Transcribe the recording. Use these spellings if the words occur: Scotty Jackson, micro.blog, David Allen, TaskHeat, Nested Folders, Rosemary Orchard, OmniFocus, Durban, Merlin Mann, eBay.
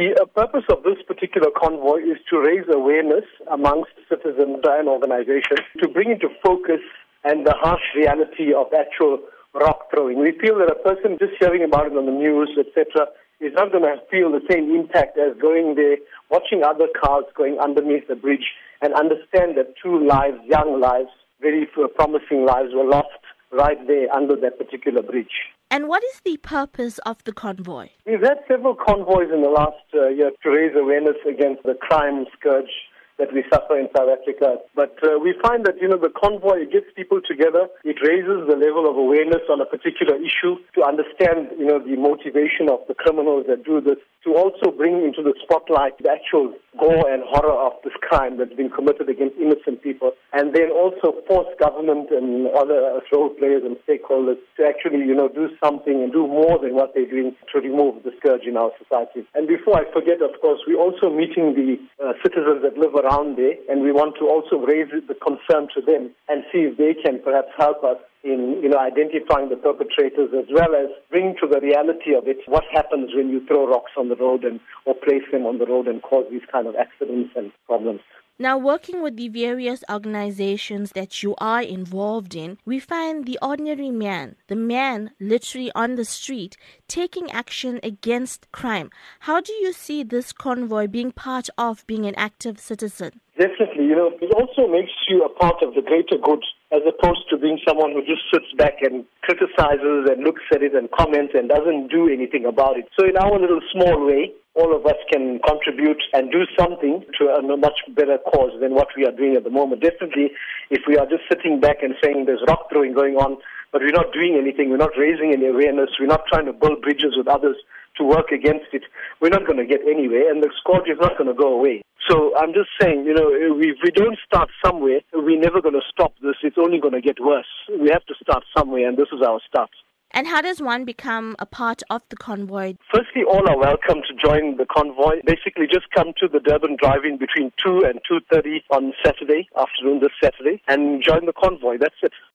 The purpose of this particular convoy is to raise awareness amongst citizens and organizations to bring into focus and the harsh reality of actual rock throwing. We feel that a person just hearing about it on the news, etc., is not going to feel the same impact as going there, watching other cars going underneath the bridge, and understand that two lives, young lives, very promising lives were lost right there under that particular bridge. And what is the purpose of the convoy? We've had several convoys in the last year to raise awareness against the crime scourge that we suffer in South Africa. But we find that, the convoy gets people together. It raises the level of awareness on a particular issue to understand, the motivation of the criminals that do this, to also bring into the spotlight the actual gore and horror of this crime that's been committed against innocent people, and then also force government and other role players and stakeholders to actually, do something and do more than what they're doing to remove the scourge in our society. And before I forget, of course, we're also meeting the citizens that live around there, and we want to also raise the concern to them and see if they can perhaps help us in identifying the perpetrators, as well as bring to the reality of it what happens when you throw rocks on the road or place them on the road and cause these kind of accidents and problems. Now, working with the various organizations that you are involved in, we find the ordinary man, literally on the street, taking action against crime. How do you see this convoy being part of being an active citizen? Definitely. It also makes you a part of the greater good, as opposed to being someone who just sits back and criticizes and looks at it and comments and doesn't do anything about it. So in our little small way, all of us can contribute and do something to a much better cause than what we are doing at the moment. Definitely, if we are just sitting back and saying there's rock throwing going on, but we're not doing anything, we're not raising any awareness, we're not trying to build bridges with others to work against it, we're not going to get anywhere, and the scourge is not going to go away. So I'm just saying, if we don't start somewhere, we're never going to stop this. It's only going to get worse. We have to start somewhere, and this is our start. And how does one become a part of the convoy? Firstly, all are welcome to join the convoy. Basically, just come to the Durban drive-in between 2 and 2:30 on Saturday, afternoon this Saturday, and join the convoy. That's it.